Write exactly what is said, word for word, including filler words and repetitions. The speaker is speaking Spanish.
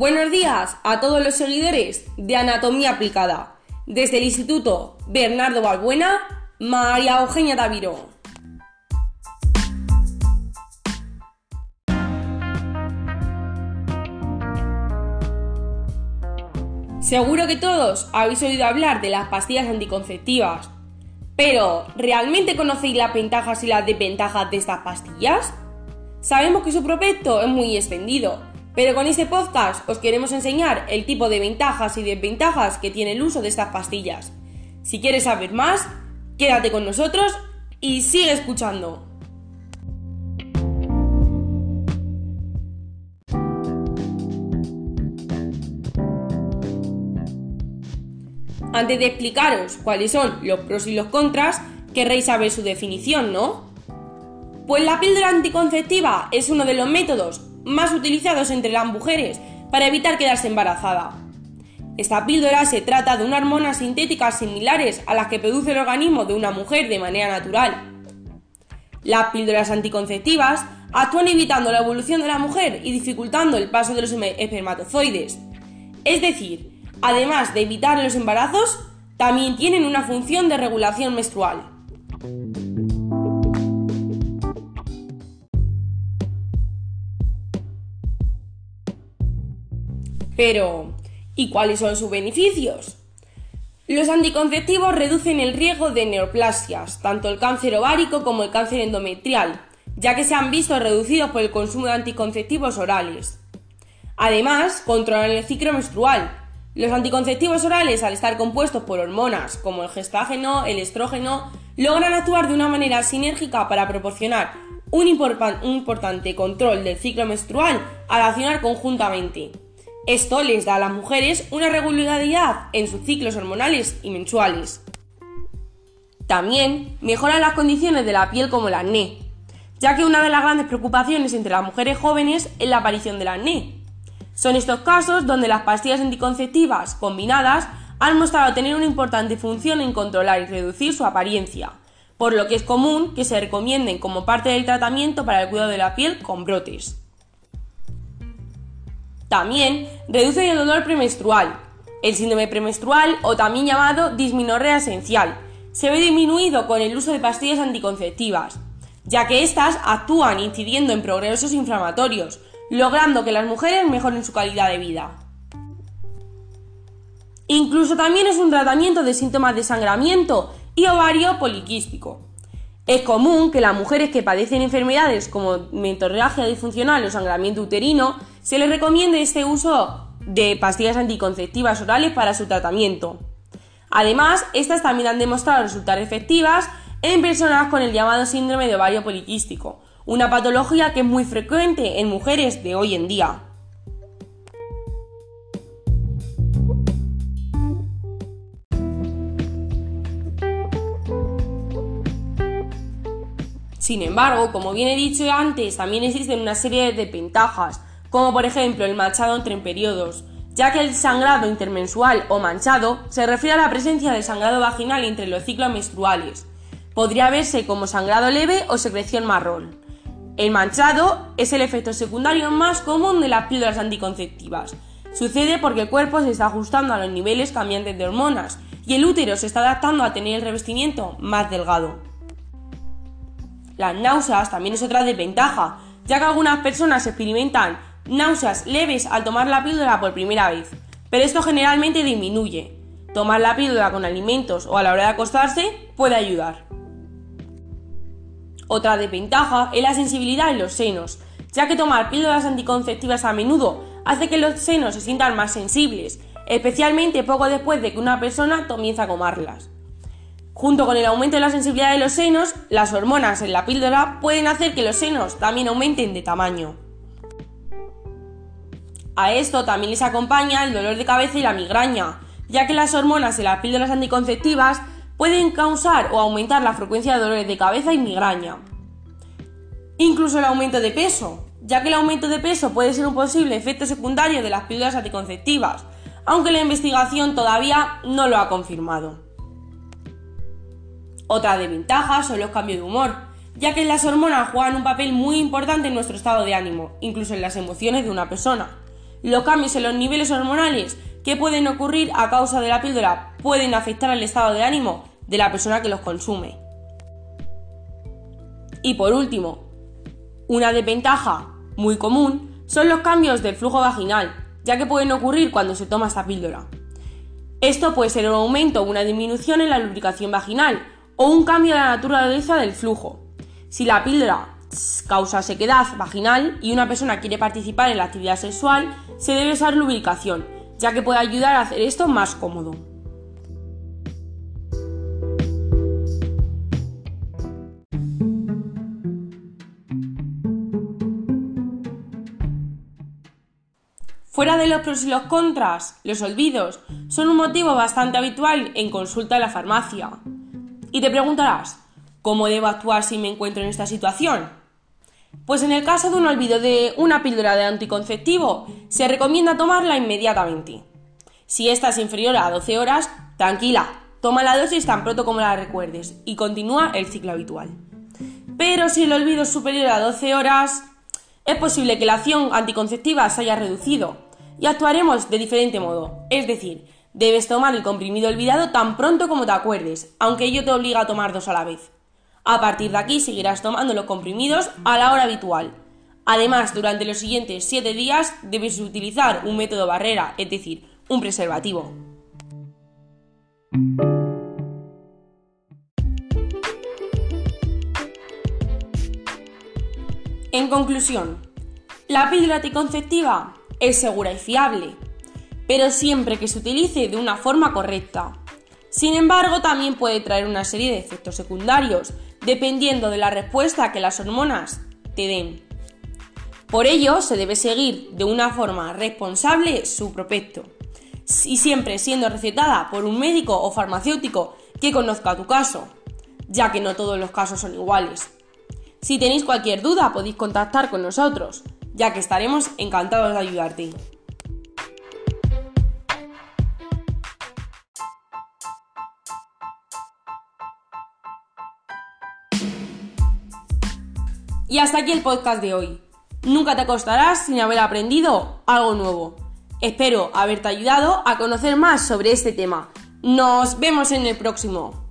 Buenos días a todos los seguidores de Anatomía Aplicada. Desde el Instituto Bernardo Balbuena, María Eugenia Taviro. Seguro que todos habéis oído hablar de las pastillas anticonceptivas, pero ¿realmente conocéis las ventajas y las desventajas de estas pastillas? Sabemos que su prospecto es muy extendido, pero con este podcast os queremos enseñar el tipo de ventajas y desventajas que tiene el uso de estas pastillas. Si quieres saber más, quédate con nosotros y sigue escuchando. Antes de explicaros cuáles son los pros y los contras, querréis saber su definición, ¿no? Pues la píldora anticonceptiva es uno de los métodos más utilizados entre las mujeres para evitar quedarse embarazada. Esta píldora se trata de unas hormonas sintéticas similares a las que produce el organismo de una mujer de manera natural. Las píldoras anticonceptivas actúan evitando la evolución de la mujer y dificultando el paso de los espermatozoides. Es decir, además de evitar los embarazos, también tienen una función de regulación menstrual. Pero, ¿y cuáles son sus beneficios? Los anticonceptivos reducen el riesgo de neoplasias, tanto el cáncer ovárico como el cáncer endometrial, ya que se han visto reducidos por el consumo de anticonceptivos orales. Además, controlan el ciclo menstrual. Los anticonceptivos orales, al estar compuestos por hormonas como el gestágeno, el estrógeno, logran actuar de una manera sinérgica para proporcionar un, import- un importante control del ciclo menstrual al accionar conjuntamente. Esto les da a las mujeres una regularidad en sus ciclos hormonales y mensuales. También mejoran las condiciones de la piel como el acné, ya que una de las grandes preocupaciones entre las mujeres jóvenes es la aparición del acné. Son estos casos donde las pastillas anticonceptivas combinadas han mostrado tener una importante función en controlar y reducir su apariencia, por lo que es común que se recomienden como parte del tratamiento para el cuidado de la piel con brotes. También reducen el dolor premenstrual. El síndrome premenstrual, o también llamado dismenorrea esencial, se ve disminuido con el uso de pastillas anticonceptivas, ya que estas actúan incidiendo en procesos inflamatorios, logrando que las mujeres mejoren su calidad de vida. Incluso también es un tratamiento de síntomas de sangramiento y ovario poliquístico. Es común que las mujeres que padecen enfermedades como mentorragia disfuncional o sangramiento uterino se les recomiende este uso de pastillas anticonceptivas orales para su tratamiento. Además, estas también han demostrado resultar efectivas en personas con el llamado síndrome de ovario poliquístico, una patología que es muy frecuente en mujeres de hoy en día. Sin embargo, como bien he dicho antes, también existen una serie de desventajas, como por ejemplo el manchado entre periodos, ya que el sangrado intermensual o manchado se refiere a la presencia de sangrado vaginal entre los ciclos menstruales. Podría verse como sangrado leve o secreción marrón. El manchado es el efecto secundario más común de las píldoras anticonceptivas. Sucede porque el cuerpo se está ajustando a los niveles cambiantes de hormonas y el útero se está adaptando a tener el revestimiento más delgado. Las náuseas también es otra desventaja, ya que algunas personas experimentan náuseas leves al tomar la píldora por primera vez, pero esto generalmente disminuye. Tomar la píldora con alimentos o a la hora de acostarse puede ayudar. Otra desventaja es la sensibilidad en los senos, ya que tomar píldoras anticonceptivas a menudo hace que los senos se sientan más sensibles, especialmente poco después de que una persona comienza a comerlas. Junto con el aumento de la sensibilidad de los senos, las hormonas en la píldora pueden hacer que los senos también aumenten de tamaño. A esto también les acompaña el dolor de cabeza y la migraña, ya que las hormonas en las píldoras anticonceptivas pueden causar o aumentar la frecuencia de dolores de cabeza y migraña. Incluso el aumento de peso, ya que el aumento de peso puede ser un posible efecto secundario de las píldoras anticonceptivas, aunque la investigación todavía no lo ha confirmado. Otra desventaja son los cambios de humor, ya que las hormonas juegan un papel muy importante en nuestro estado de ánimo, incluso en las emociones de una persona. Los cambios en los niveles hormonales que pueden ocurrir a causa de la píldora pueden afectar al estado de ánimo de la persona que los consume. Y por último, una desventaja muy común son los cambios del flujo vaginal, ya que pueden ocurrir cuando se toma esta píldora. Esto puede ser un aumento o una disminución en la lubricación vaginal o un cambio de la naturaleza del flujo. Si la píldora causa sequedad vaginal y una persona quiere participar en la actividad sexual, se debe usar lubricación, ya que puede ayudar a hacer esto más cómodo. Fuera de los pros y los contras, los olvidos son un motivo bastante habitual en consulta en la farmacia. Y te preguntarás, ¿cómo debo actuar si me encuentro en esta situación? Pues en el caso de un olvido de una píldora de anticonceptivo, se recomienda tomarla inmediatamente. Si esta es inferior a doce horas, tranquila, toma la dosis tan pronto como la recuerdes y continúa el ciclo habitual. Pero si el olvido es superior a doce horas, es posible que la acción anticonceptiva se haya reducido. Y actuaremos de diferente modo, es decir, debes tomar el comprimido olvidado tan pronto como te acuerdes, aunque ello te obliga a tomar dos a la vez. A partir de aquí seguirás tomando los comprimidos a la hora habitual. Además, durante los siguientes siete días debes utilizar un método barrera, es decir, un preservativo. En conclusión, la píldora anticonceptiva es segura y fiable, pero siempre que se utilice de una forma correcta. Sin embargo, también puede traer una serie de efectos secundarios, dependiendo de la respuesta que las hormonas te den. Por ello, se debe seguir de una forma responsable su prospecto, y siempre siendo recetada por un médico o farmacéutico que conozca tu caso, ya que no todos los casos son iguales. Si tenéis cualquier duda, podéis contactar con nosotros, ya que estaremos encantados de ayudarte. Y hasta aquí el podcast de hoy. Nunca te acostarás sin haber aprendido algo nuevo. Espero haberte ayudado a conocer más sobre este tema. Nos vemos en el próximo.